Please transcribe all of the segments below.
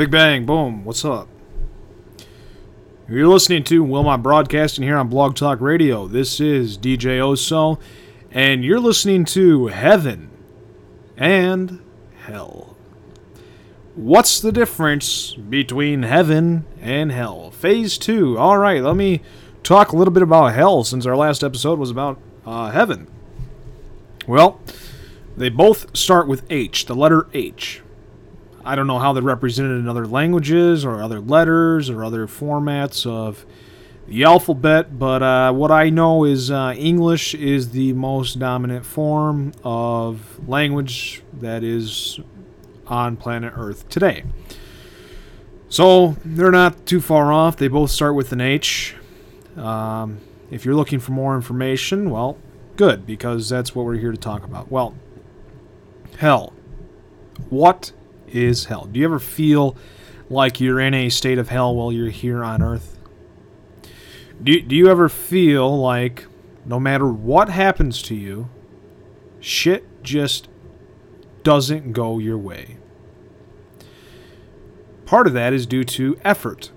Big Bang, boom, what's up? You're listening to Wilmot Broadcasting here on Blog Talk Radio. This is DJ Oso, and you're listening to Heaven and Hell. What's the difference between heaven and hell? Phase 2. All right, let me talk a little bit about hell since our last episode was about heaven. Well, they both start with H, the letter H. I don't know how they're represented in other languages or other letters or other formats of the alphabet, but what I know is English is the most dominant form of language that is on planet Earth today. So they're not too far off. They both start with an H. If you're looking for more information, well, good, because that's what we're here to talk about. Well, hell. What is hell? Do you ever feel like you're in a state of hell while you're here on Earth? Do you ever feel like no matter what happens to you, shit just doesn't go your way? Part of that is due to effort.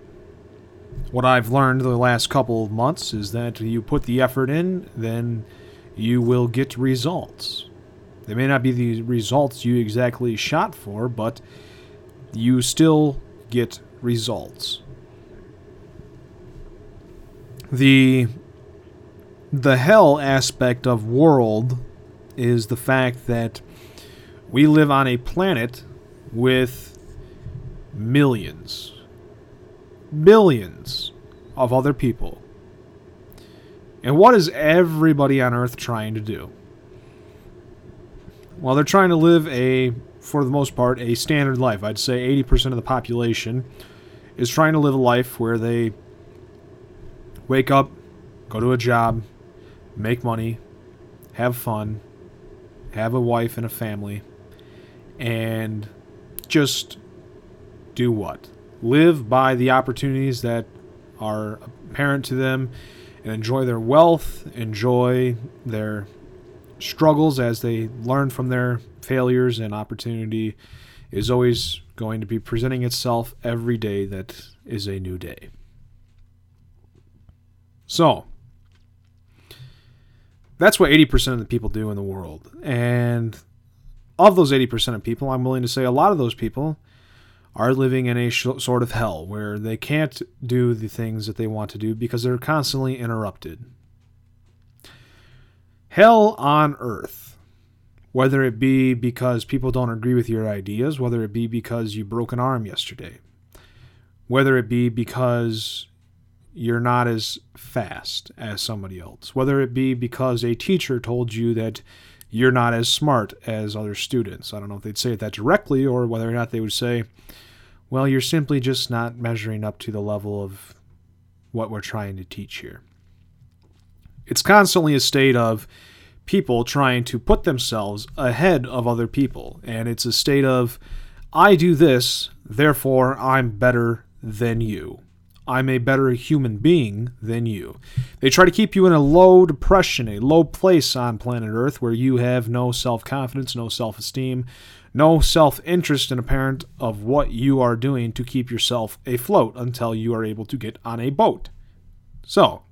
What I've learned the last couple of months is that you put the effort in, then you will get results. They may not be the results you exactly shot for, but you still get results. The hell aspect of world is the fact that we live on a planet with millions of other people. And what is everybody on Earth trying to do? Well, they're trying to live for the most part, a standard life. I'd say 80% of the population is trying to live a life where they wake up, go to a job, make money, have fun, have a wife and a family, and just do what? Live by the opportunities that are apparent to them and enjoy their wealth, enjoy their struggles as they learn from their failures, and opportunity is always going to be presenting itself every day that is a new day. So, that's what 80% of the people do in the world. And of those 80% of people, I'm willing to say a lot of those people are living in a sort of hell where they can't do the things that they want to do because they're constantly interrupted. Hell on Earth, whether it be because people don't agree with your ideas, whether it be because you broke an arm yesterday, whether it be because you're not as fast as somebody else, whether it be because a teacher told you that you're not as smart as other students. I don't know if they'd say that directly or whether or not they would say, well, you're simply just not measuring up to the level of what we're trying to teach here. It's constantly a state of people trying to put themselves ahead of other people. And it's a state of, I do this, therefore I'm better than you. I'm a better human being than you. They try to keep you in a low depression, a low place on planet Earth where you have no self-confidence, no self-esteem, no self-interest in apparent of what you are doing to keep yourself afloat until you are able to get on a boat. So,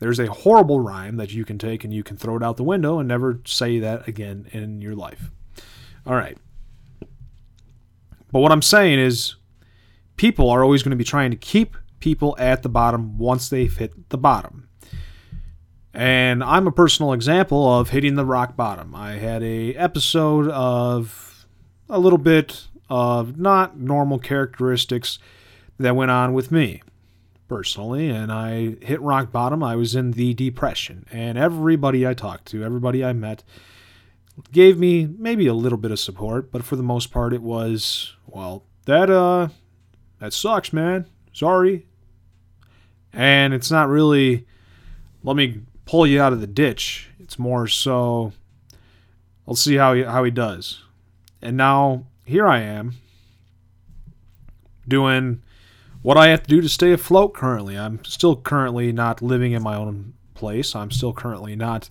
there's a horrible rhyme that you can take and you can throw it out the window and never say that again in your life. All right. But what I'm saying is people are always going to be trying to keep people at the bottom once they've hit the bottom. And I'm a personal example of hitting the rock bottom. I had an episode of a little bit of not normal characteristics that went on with me personally, and I hit rock bottom. I was in the depression, and everybody I talked to, everybody I met, gave me maybe a little bit of support, but for the most part it was, well, that sucks, man. Sorry. And it's not really, let me pull you out of the ditch. It's more so, let's see how he does. And now, here I am, doing what I have to do to stay afloat currently. I'm still currently not living in my own place. I'm still currently not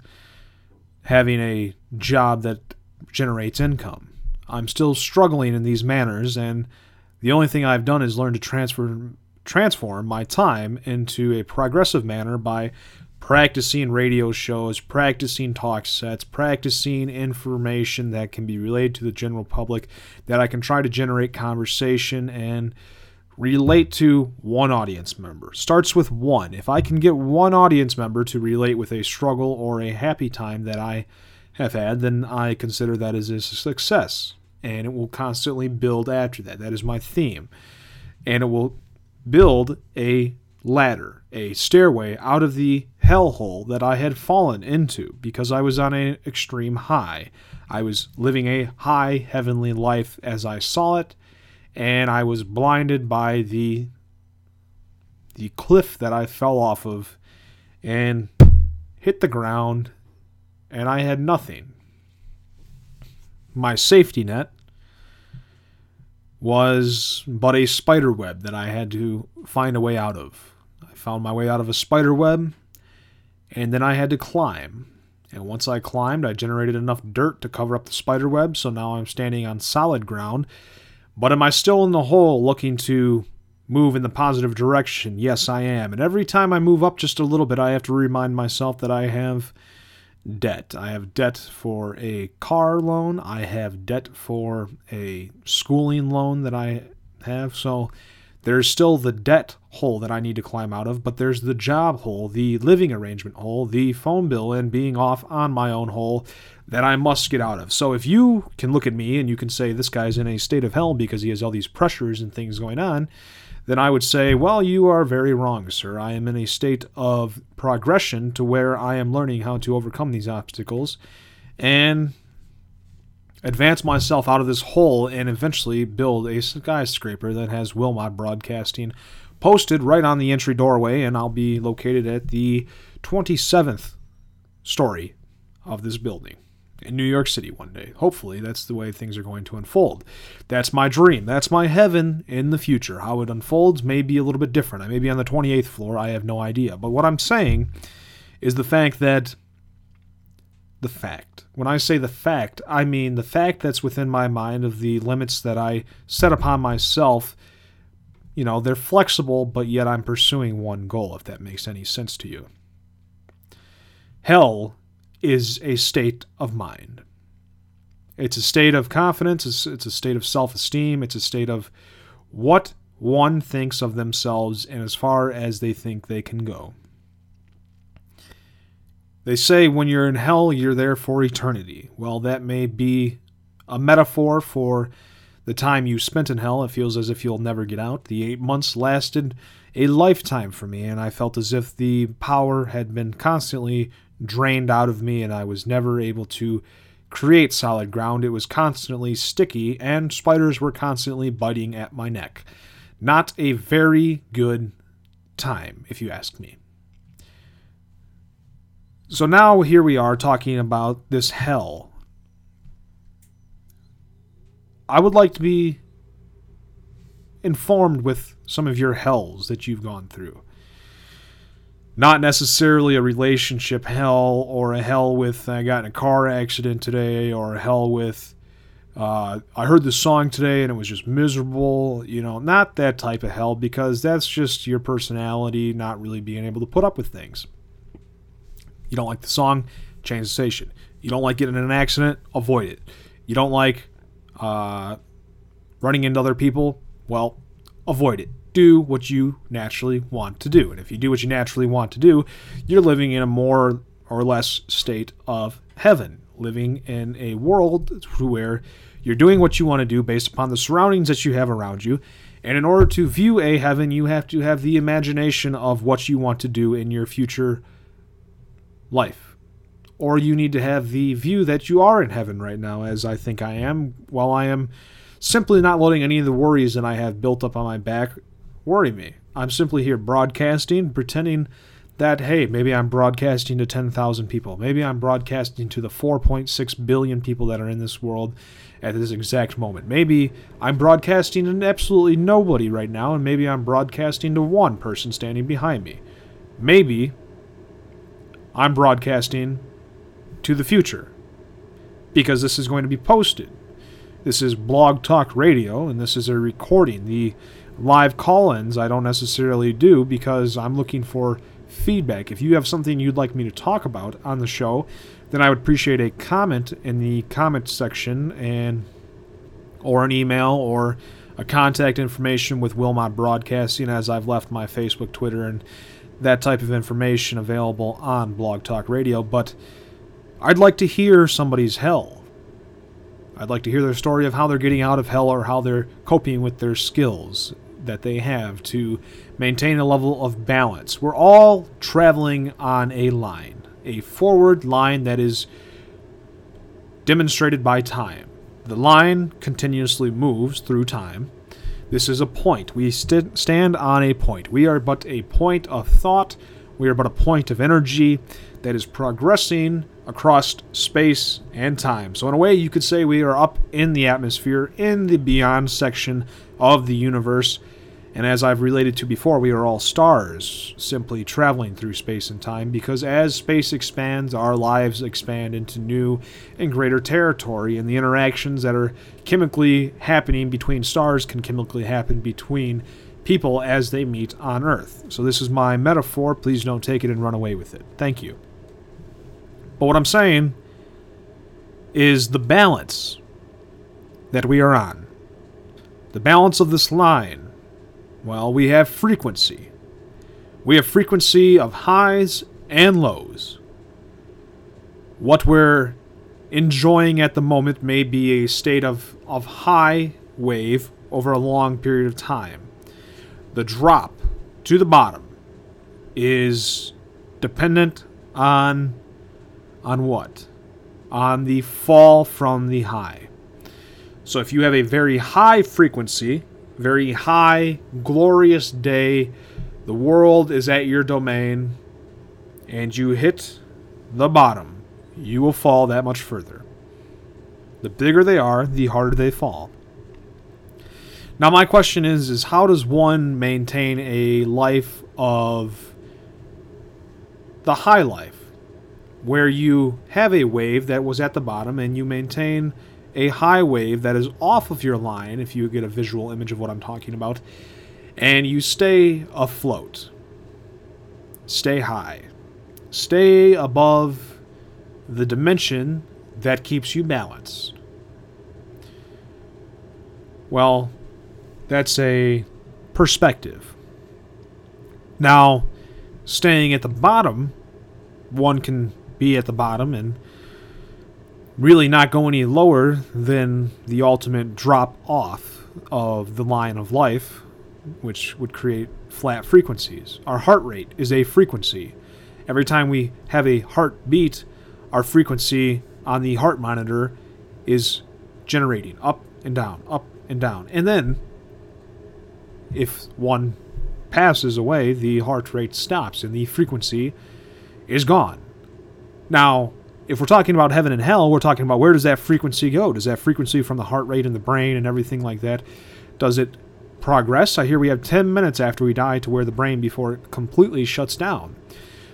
having a job that generates income. I'm still struggling in these manners, and The only thing I've done is learn to transform my time into a progressive manner by practicing radio shows, practicing talk sets, practicing information that can be relayed to the general public, that I can try to generate conversation and relate to one audience member. Starts with one. If I can get one audience member to relate with a struggle or a happy time that I have had, then I consider that as a success, and it will constantly build after that. That is my theme, and it will build a ladder, a stairway out of the hellhole that I had fallen into because I was on an extreme high. I was living a high heavenly life as I saw it, and I was blinded by the cliff that I fell off of and hit the ground, and I had nothing. My safety net was but a spider web that I had to find a way out of. I found my way out of a spider web, and then I had to climb. And once I climbed, I generated enough dirt to cover up the spider web, so now I'm standing on solid ground. But am I still in the hole looking to move in the positive direction? Yes, I am. And every time I move up just a little bit, I have to remind myself that I have debt. I have debt for a car loan. I have debt for a schooling loan that I have. So there's still the debt hole that I need to climb out of, but there's the job hole, the living arrangement hole, the phone bill, and being off on my own hole that I must get out of. So if you can look at me and you can say this guy's in a state of hell because he has all these pressures and things going on, then I would say, well, you are very wrong, sir. I am in a state of progression to where I am learning how to overcome these obstacles and advance myself out of this hole and eventually build a skyscraper that has Wilmot Broadcasting posted right on the entry doorway, and I'll be located at the 27th story of this building in New York City one day. Hopefully, that's the way things are going to unfold. That's my dream. That's my heaven in the future. How it unfolds may be a little bit different. I may be on the 28th floor. I have no idea. But what I'm saying is the fact. When I say the fact, I mean the fact that's within my mind of the limits that I set upon myself. You know, they're flexible, but yet I'm pursuing one goal, if that makes any sense to you. Hell is a state of mind. It's a state of confidence. It's a state of self-esteem. It's a state of what one thinks of themselves and as far as they think they can go. They say when you're in hell, you're there for eternity. Well, that may be a metaphor for the time you spent in hell. It feels as if you'll never get out. The 8 months lasted a lifetime for me, and I felt as if the power had been constantly drained out of me, and I was never able to create solid ground. It was constantly sticky, and spiders were constantly biting at my neck. Not a very good time, if you ask me. So now here we are talking about this hell. I would like to be informed with some of your hells that you've gone through. Not necessarily a relationship hell or a hell with I got in a car accident today, or a hell with I heard this song today and it was just miserable. You know, not that type of hell, because that's just your personality not really being able to put up with things. You don't like the song? Change the station. You don't like getting in an accident? Avoid it. You don't like running into other people? Well, avoid it. Do what you naturally want to do. And if you do what you naturally want to do, you're living in a more or less state of heaven, living in a world where you're doing what you want to do based upon the surroundings that you have around you. And in order to view a heaven, you have to have the imagination of what you want to do in your future life, or you need to have the view that you are in heaven right now, as I think I am, while I am simply not letting any of the worries that I have built up on my back worry me. I'm simply here broadcasting, pretending that, hey, maybe I'm broadcasting to 10,000 people. Maybe I'm broadcasting to the 4.6 billion people that are in this world at this exact moment. Maybe I'm broadcasting to absolutely nobody right now, and maybe I'm broadcasting to one person standing behind me. Maybe I'm broadcasting to the future because this is going to be posted. This is Blog Talk Radio, and this is a recording. The live call-ins I don't necessarily do because I'm looking for feedback. If you have something you'd like me to talk about on the show, then I would appreciate a comment in the comment section, and or an email, or a contact information with Wilmot Broadcasting, as I've left my Facebook, Twitter, and that type of information available on Blog Talk Radio. But I'd like to hear somebody's hell. I'd like to hear their story of how they're getting out of hell, or how they're coping with their skills that they have to maintain a level of balance. We're all traveling on a line, a forward line that is demonstrated by time. The line continuously moves through time. This is a point. We stand on a point. We are but a point of thought. We are but a point of energy that is progressing across space and time. So in a way, you could say we are up in the atmosphere, in the beyond section of the universe. And as I've related to before, we are all stars simply traveling through space and time, because as space expands, our lives expand into new and greater territory, and the interactions that are chemically happening between stars can chemically happen between people as they meet on Earth. So this is my metaphor. Please don't take it and run away with it. Thank you. But what I'm saying is the balance that we are on. The balance of this line. Well, we have frequency. We have frequency of highs and lows. What we're enjoying at the moment may be a state of high wave over a long period of time. The drop to the bottom is dependent on what? On the fall from the high. So if you have a very high frequency, very high, glorious day, the world is at your domain, and you hit the bottom, you will fall that much further. The bigger they are, the harder they fall. Now my question is how does one maintain a life of the high life, where you have a wave that was at the bottom and you maintain a high wave that is off of your line, if you get a visual image of what I'm talking about, and you stay afloat, stay high, stay above the dimension that keeps you balanced? Well, that's a perspective. Now, staying at the bottom, one can be at the bottom and really not go any lower than the ultimate drop off of the line of life, which would create flat frequencies. Our heart rate is a frequency. Every time we have a heartbeat, our frequency on the heart monitor is generating up and down, up and down. And then, if one passes away, the heart rate stops and the frequency is gone. Now, if we're talking about heaven and hell, we're talking about where does that frequency go? Does that frequency from the heart rate and the brain and everything like that, does it progress? I hear we have 10 minutes after we die to where the brain before it completely shuts down.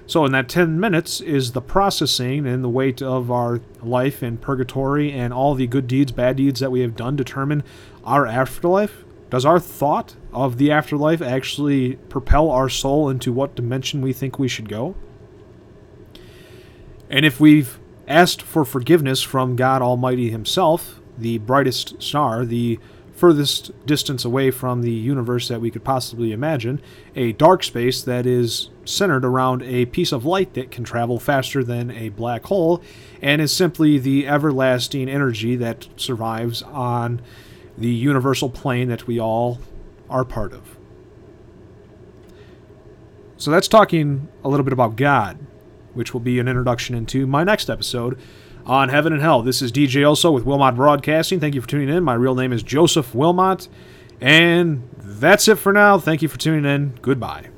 So in that 10 minutes is the processing and the weight of our life in purgatory and all the good deeds, bad deeds that we have done determine our afterlife. Does our thought of the afterlife actually propel our soul into what dimension we think we should go? And if we've asked for forgiveness from God Almighty Himself, the brightest star, the furthest distance away from the universe that we could possibly imagine, a dark space that is centered around a piece of light that can travel faster than a black hole, and is simply the everlasting energy that survives on the universal plane that we all are part of. So that's talking a little bit about God, which will be an introduction into my next episode on Heaven and Hell. This is DJ Oso with Wilmot Broadcasting. Thank you for tuning in. My real name is Joseph Wilmot. And that's it for now. Thank you for tuning in. Goodbye.